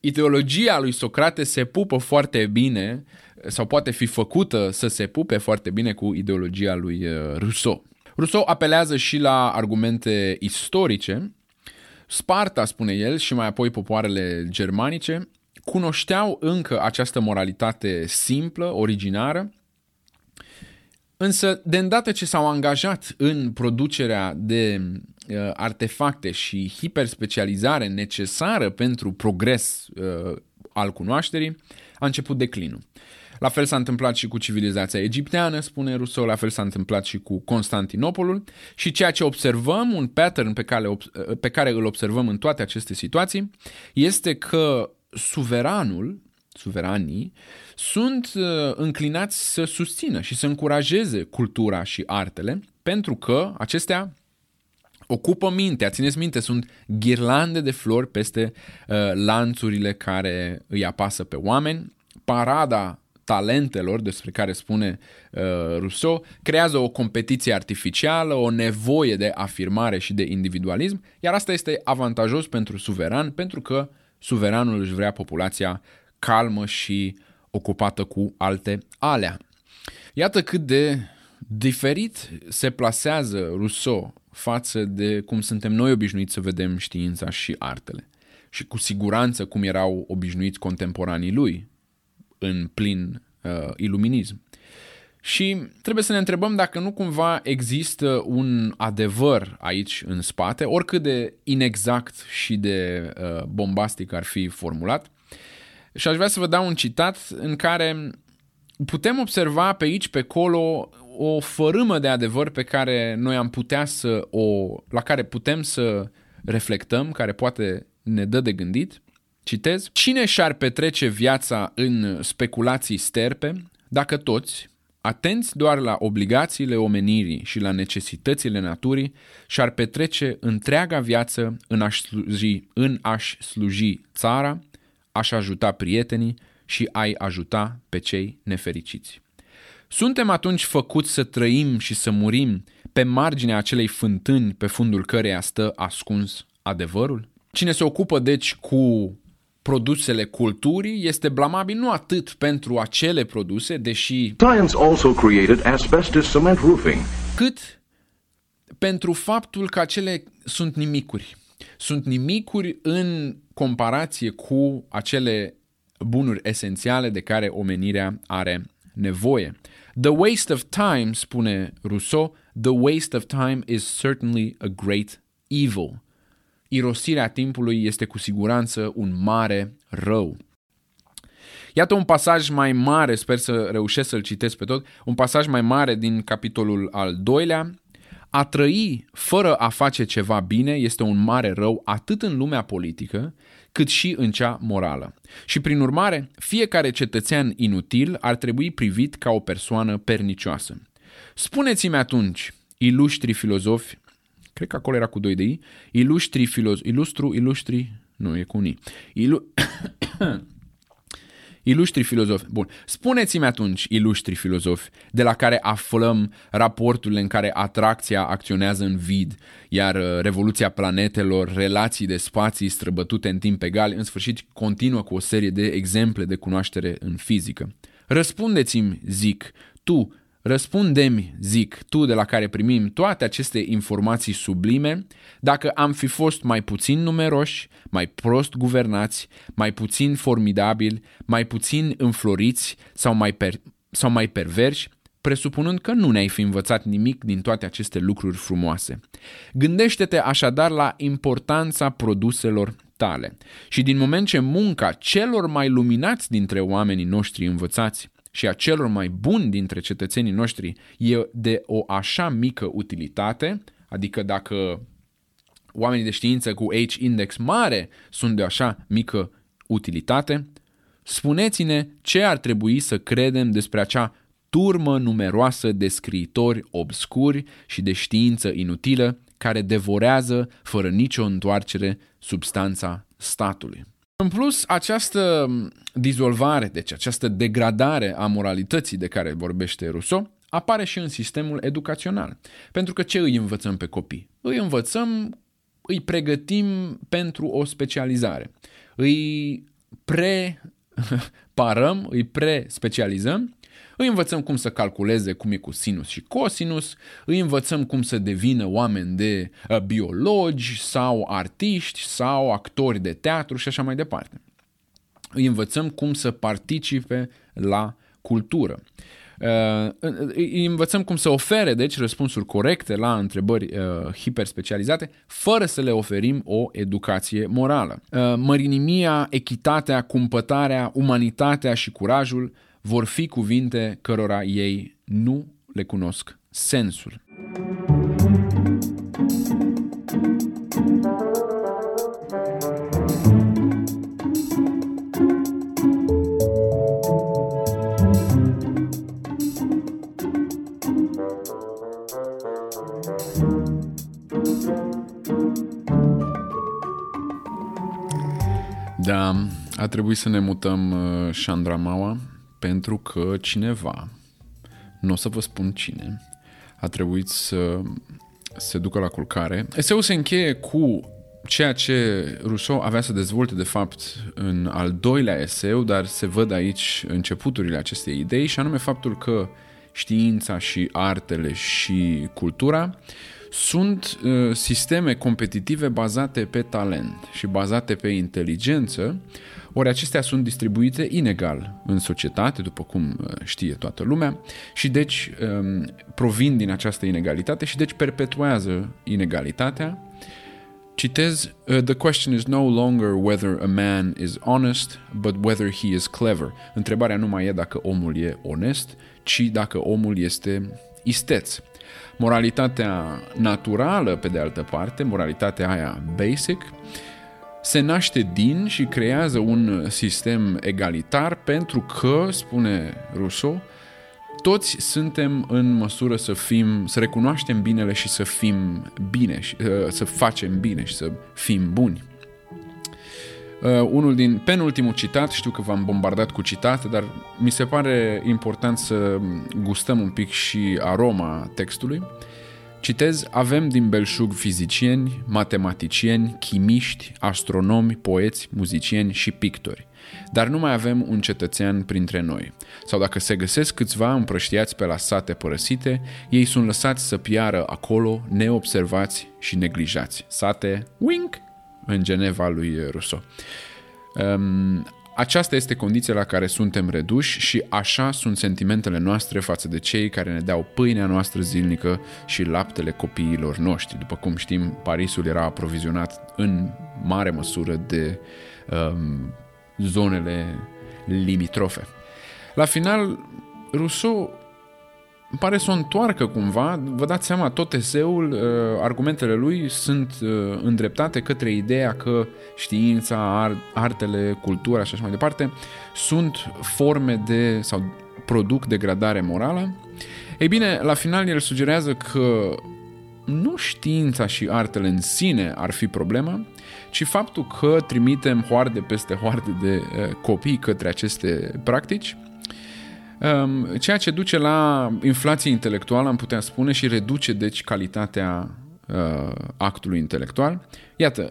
ideologia lui Socrate se pupă foarte bine sau poate fi făcută să se pupe foarte bine cu ideologia lui Rousseau. Rousseau apelează și la argumente istorice. Sparta, spune el, și mai apoi popoarele germanice cunoșteau încă această moralitate simplă, originară, însă de îndată ce s-au angajat în producerea de uh, artefacte și hiperspecializare necesară pentru progres uh, al cunoașterii, a început declinul. La fel s-a întâmplat și cu civilizația egipteană, spune Rousseau, la fel s-a întâmplat și cu Constantinopolul și ceea ce observăm, un pattern pe care, pe care îl observăm în toate aceste situații, este că suveranul, suveranii, sunt înclinați să susțină și să încurajeze cultura și artele, pentru că acestea ocupă mintea, țineți minte, sunt ghirlande de flori peste uh, lanțurile care îi apasă pe oameni. Parada talentelor, despre care spune uh, Rousseau, creează o competiție artificială, o nevoie de afirmare și de individualism, iar asta este avantajos pentru suveran, pentru că suveranul își vrea populația calmă și ocupată cu alte alea. Iată cât de diferit se plasează Rousseau față de cum suntem noi obișnuiți să vedem știința și artele. Și cu siguranță cum erau obișnuiți contemporanii lui în plin uh, iluminism. Și trebuie să ne întrebăm dacă nu cumva există un adevăr aici în spate, oricât de inexact și de uh, bombastic ar fi formulat. Și aș vrea să vă dau un citat în care putem observa pe aici, pe acolo, o fărâmă de adevăr pe care noi am putea să o, la care putem să reflectăm, care poate ne dă de gândit. Citez: cine și-ar petrece viața în speculații sterpe, dacă toți, atenți doar la obligațiile omenirii și la necesitățile naturii, și-ar petrece întreaga viață în a-și sluji, în a-și sluji țara, aș ajuta prietenii și ai ajuta pe cei nefericiți. Suntem atunci făcuți să trăim și să murim pe marginea acelei fântâni pe fundul căreia stă ascuns adevărul? Cine se ocupă deci cu produsele culturii este blamabil nu atât pentru acele produse, deși science also created asbestos cement roofing, cât pentru faptul că acele sunt nimicuri. Sunt nimicuri în comparație cu acele bunuri esențiale de care omenirea are nevoie. The waste of time, spune Rousseau, the waste of time is certainly a great evil. Irosirea timpului este cu siguranță un mare rău. Iată un pasaj mai mare, sper să reușesc să-l citesc pe tot, un pasaj mai mare din capitolul al doilea. A trăi fără a face ceva bine este un mare rău atât în lumea politică, cât și în cea morală. Și prin urmare, fiecare cetățean inutil ar trebui privit ca o persoană pernicioasă. Spuneți-mi atunci, iluștri filozofi, cred că acolo era cu doi de i, iluștri filozofi, ilustru, ilustri, nu, e cu un i, ilu... Iluștri filozofi, bun, spuneți-mi atunci, iluștri filozofi, de la care aflăm raporturile în care atracția acționează în vid, iar revoluția planetelor, relații de spații străbătute în timp egal, în sfârșit continuă cu o serie de exemple de cunoaștere în fizică. Răspundeți-mi, zic, tu, răspunde-mi, zic, tu de la care primim toate aceste informații sublime, dacă am fi fost mai puțin numeroși, mai prost guvernați, mai puțin formidabili, mai puțin înfloriți sau mai, per- sau mai perverși, presupunând că nu ne-ai fi învățat nimic din toate aceste lucruri frumoase. Gândește-te așadar la importanța produselor tale și din moment ce munca celor mai luminați dintre oamenii noștri învățați și a celor mai buni dintre cetățenii noștri e de o așa mică utilitate, adică dacă oamenii de știință cu H-index mare sunt de așa mică utilitate, spuneți-ne ce ar trebui să credem despre acea turmă numeroasă de scriitori obscuri și de știință inutilă care devorează fără nicio întoarcere substanța statului. În plus, această dizolvare, deci această degradare a moralității de care vorbește Rousseau, apare și în sistemul educațional. Pentru că ce îi învățăm pe copii? Îi învățăm îi pregătim pentru o specializare. Îi preparăm, îi pre-specializăm, îi învățăm cum să calculeze cum e cu sinus și cosinus, îi învățăm cum să devină oameni de uh, biologi sau artiști sau actori de teatru și așa mai departe. Îi învățăm cum să participe la cultură. Uh, îi învățăm cum să ofere, deci, răspunsuri corecte la întrebări uh, hiperspecializate, fără să le oferim o educație morală. Uh, mărinimia, echitatea, cumpătarea, umanitatea și curajul vor fi cuvinte cărora ei nu le cunosc sensul. Da, a trebuit să ne mutăm Chandramaua, pentru că cineva, nu o să vă spun cine, a trebuit să se ducă la culcare. Eseul se încheie cu ceea ce Rousseau avea să dezvolte, de fapt, în al doilea eseu, dar se văd aici începuturile acestei idei, și anume faptul că știința și artele și cultura sunt uh, sisteme competitive bazate pe talent și bazate pe inteligență, ori acestea sunt distribuite inegal în societate, după cum știe toată lumea, și deci um, provin din această inegalitate și deci perpetuează inegalitatea. Citez, "The question is no longer whether a man is honest, but whether he is clever." Întrebarea nu mai e dacă omul e onest, ci dacă omul este isteț. Moralitatea naturală, pe de altă parte, moralitatea aia basic, se naște din și creează un sistem egalitar pentru că, spune Rousseau, toți suntem în măsură să fim, să recunoaștem binele și să fim bine, să facem bine și să fim buni. Unul din penultimul citat, știu că v-am bombardat cu citate, dar mi se pare important să gustăm un pic și aroma textului. Citez, avem din belșug fizicieni, matematicieni, chimiști, astronomi, poeți, muzicieni și pictori. Dar nu mai avem un cetățean printre noi. Sau dacă se găsesc câțiva împrăștiați pe la sate părăsite, ei sunt lăsați să piară acolo, neobservați și neglijați. Sate, wink, în Geneva lui Rousseau. Um, Aceasta este condiția la care suntem reduși și așa sunt sentimentele noastre față de cei care ne dau pâinea noastră zilnică și laptele copiilor noștri. După cum știm, Parisul era aprovizionat în mare măsură de um, zonele limitrofe. La final, Rousseau pare să o întoarcă cumva. Vă dați seama, tot eseul, uh, argumentele lui sunt uh, îndreptate către ideea că știința, art, artele, cultura și așa mai departe sunt forme de, sau produc degradare morală. Ei bine, la final el sugerează că nu știința și artele în sine ar fi problema, ci faptul că trimitem hoarde peste hoarde de uh, copii către aceste practici, ceea ce duce la inflație intelectuală, am putea spune, și reduce, deci, calitatea uh, actului intelectual. Iată,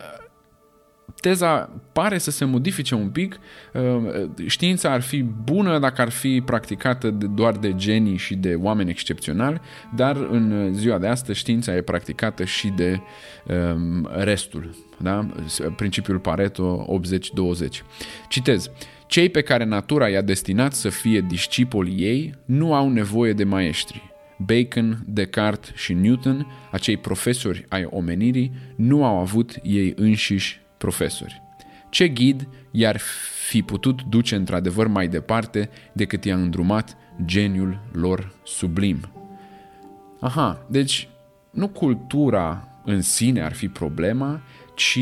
teza pare să se modifice un pic. Uh, știința ar fi bună dacă ar fi practicată de, doar de genii și de oameni excepționali, dar în ziua de astăzi știința e practicată și de um, restul. Da? Principiul Pareto optzeci douăzeci. Citez. Cei pe care natura i-a destinat să fie discipolii ei nu au nevoie de maestri. Bacon, Descartes și Newton, acei profesori ai omenirii, nu au avut ei înșiși profesori. Ce ghid i-ar fi putut duce într-adevăr mai departe decât i-a îndrumat geniul lor sublim? Aha, deci nu cultura în sine ar fi problema, ci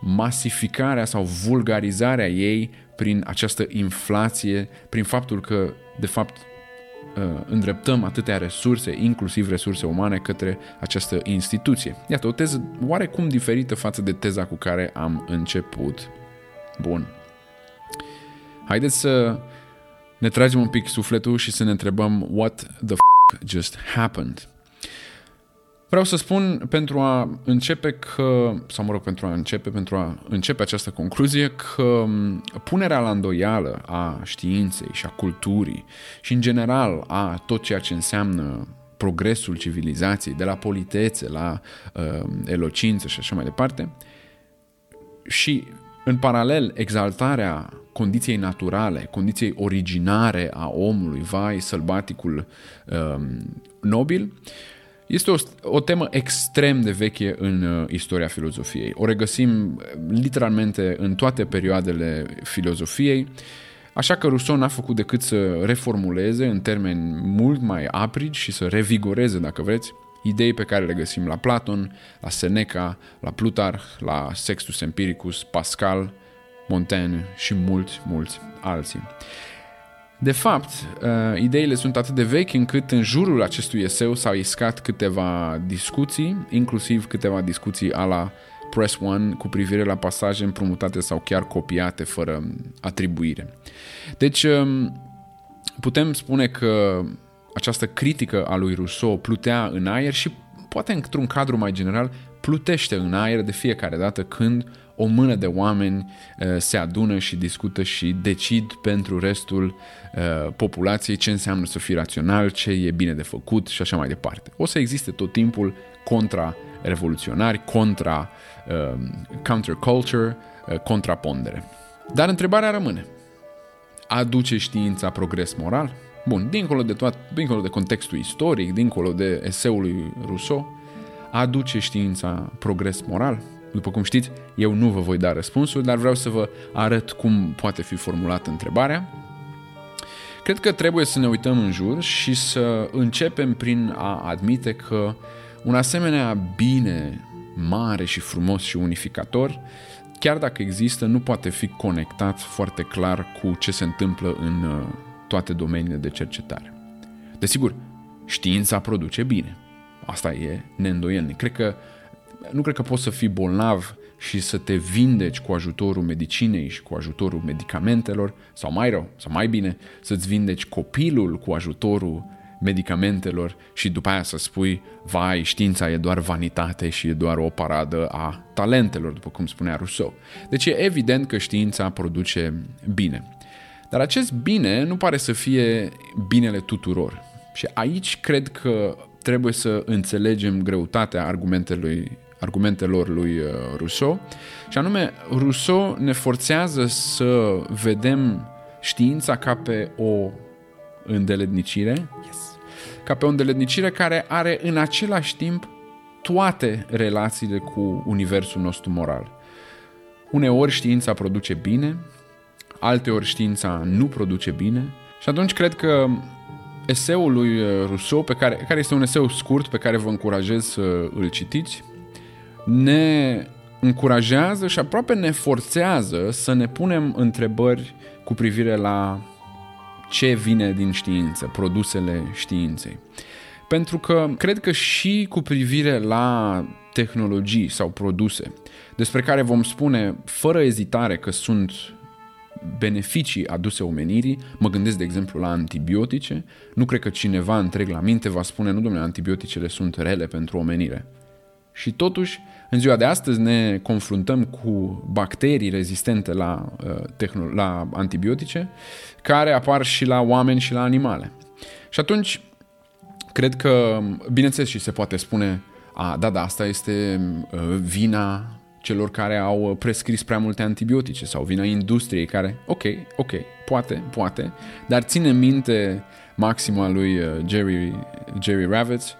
masificarea sau vulgarizarea ei prin această inflație, prin faptul că, de fapt, îndreptăm atâtea resurse, inclusiv resurse umane, către această instituție. Iată, o teză oarecum diferită față de teza cu care am început. Bun. Haideți să ne tragem un pic sufletul și să ne întrebăm what the f*** just happened. Vreau să spun pentru a începe că, sau mă rog, pentru a începe, pentru a începe această concluzie, că punerea la îndoială a științei și a culturii și în general a tot ceea ce înseamnă progresul civilizației, de la politețe, la uh, elocință și așa mai departe, și în paralel exaltarea condiției naturale, condiției originare a omului, vai, sălbaticul uh, nobil, este o, o temă extrem de veche în uh, istoria filozofiei. O regăsim literalmente în toate perioadele filozofiei, așa că Rousseau n-a făcut decât să reformuleze în termeni mult mai aprigi și să revigoreze, dacă vreți, idei pe care le găsim la Platon, la Seneca, la Plutarh, la Sextus Empiricus, Pascal, Montaigne și mulți, mulți alții. De fapt, ideile sunt atât de vechi încât în jurul acestui eseu s-au iscat câteva discuții, inclusiv câteva discuții a la Press One cu privire la pasaje împrumutate sau chiar copiate fără atribuire. Deci, putem spune că această critică a lui Rousseau plutea în aer și, poate într-un cadru mai general, plutește în aer de fiecare dată când o mână de oameni se adună și discută și decid pentru restul populației ce înseamnă să fii rațional, ce e bine de făcut și așa mai departe. O să existe tot timpul contra-revoluționari, contra, counterculture, contrapondere. Dar întrebarea rămâne. Aduce știința progres moral? Bun, dincolo de, toat, dincolo de contextul istoric, dincolo de eseul lui Rousseau, aduce știința progres moral? După cum știți, eu nu vă voi da răspunsul, dar vreau să vă arăt cum poate fi formulată întrebarea. Cred că trebuie să ne uităm în jur și să începem prin a admite că un asemenea bine mare și frumos și unificator, chiar dacă există, nu poate fi conectat foarte clar cu ce se întâmplă în toate domeniile de cercetare. Desigur, știința produce bine. Asta e neîndoielnic. Cred că Nu cred că poți să fii bolnav și să te vindeci cu ajutorul medicinei și cu ajutorul medicamentelor, sau mai rău, sau mai bine, să-ți vindeci copilul cu ajutorul medicamentelor și după aia să spui, vai, știința e doar vanitate și e doar o paradă a talentelor, după cum spunea Rousseau. Deci e evident că știința produce bine. Dar acest bine nu pare să fie binele tuturor. Și aici cred că trebuie să înțelegem greutatea argumentelui argumentelor lui Rousseau, și anume Rousseau ne forțează să vedem știința ca pe o îndeletnicire, yes. ca pe o îndeletnicire care are în același timp toate relațiile cu universul nostru moral. Uneori știința produce bine, alteori știința nu produce bine, și atunci cred că eseul lui Rousseau, pe care, care este un eseu scurt pe care vă încurajez să îl citiți, ne încurajează și aproape ne forțează să ne punem întrebări cu privire la ce vine din știință, produsele științei. Pentru că cred că și cu privire la tehnologii sau produse, despre care vom spune fără ezitare că sunt beneficii aduse omenirii, mă gândesc de exemplu la antibiotice, nu cred că cineva întreg la minte va spune, nu domnule, antibioticele sunt rele pentru omenire. Și totuși, în ziua de astăzi ne confruntăm cu bacterii rezistente la, tehn- la antibiotice, care apar și la oameni și la animale. Și atunci, cred că, bineînțeles, și se poate spune, a, da, da, asta este vina celor care au prescris prea multe antibiotice sau vina industriei care, ok, ok, poate, poate, dar ține minte maxima lui Jerry, Jerry Ravetz,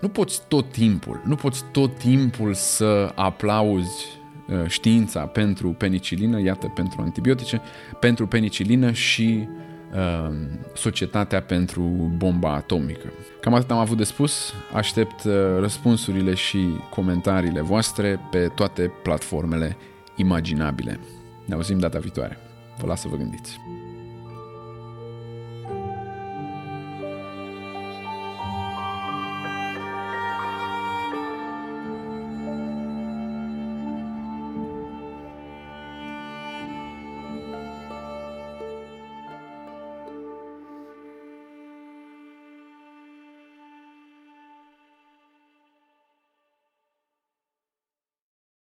nu poți tot timpul, nu poți tot timpul să aplauzi știința pentru penicilină, iată, pentru antibiotice, pentru penicilină și uh, societatea pentru bomba atomică. Cam atât am avut de spus, aștept răspunsurile și comentariile voastre pe toate platformele imaginabile. Ne auzim data viitoare. Vă las să vă gândiți.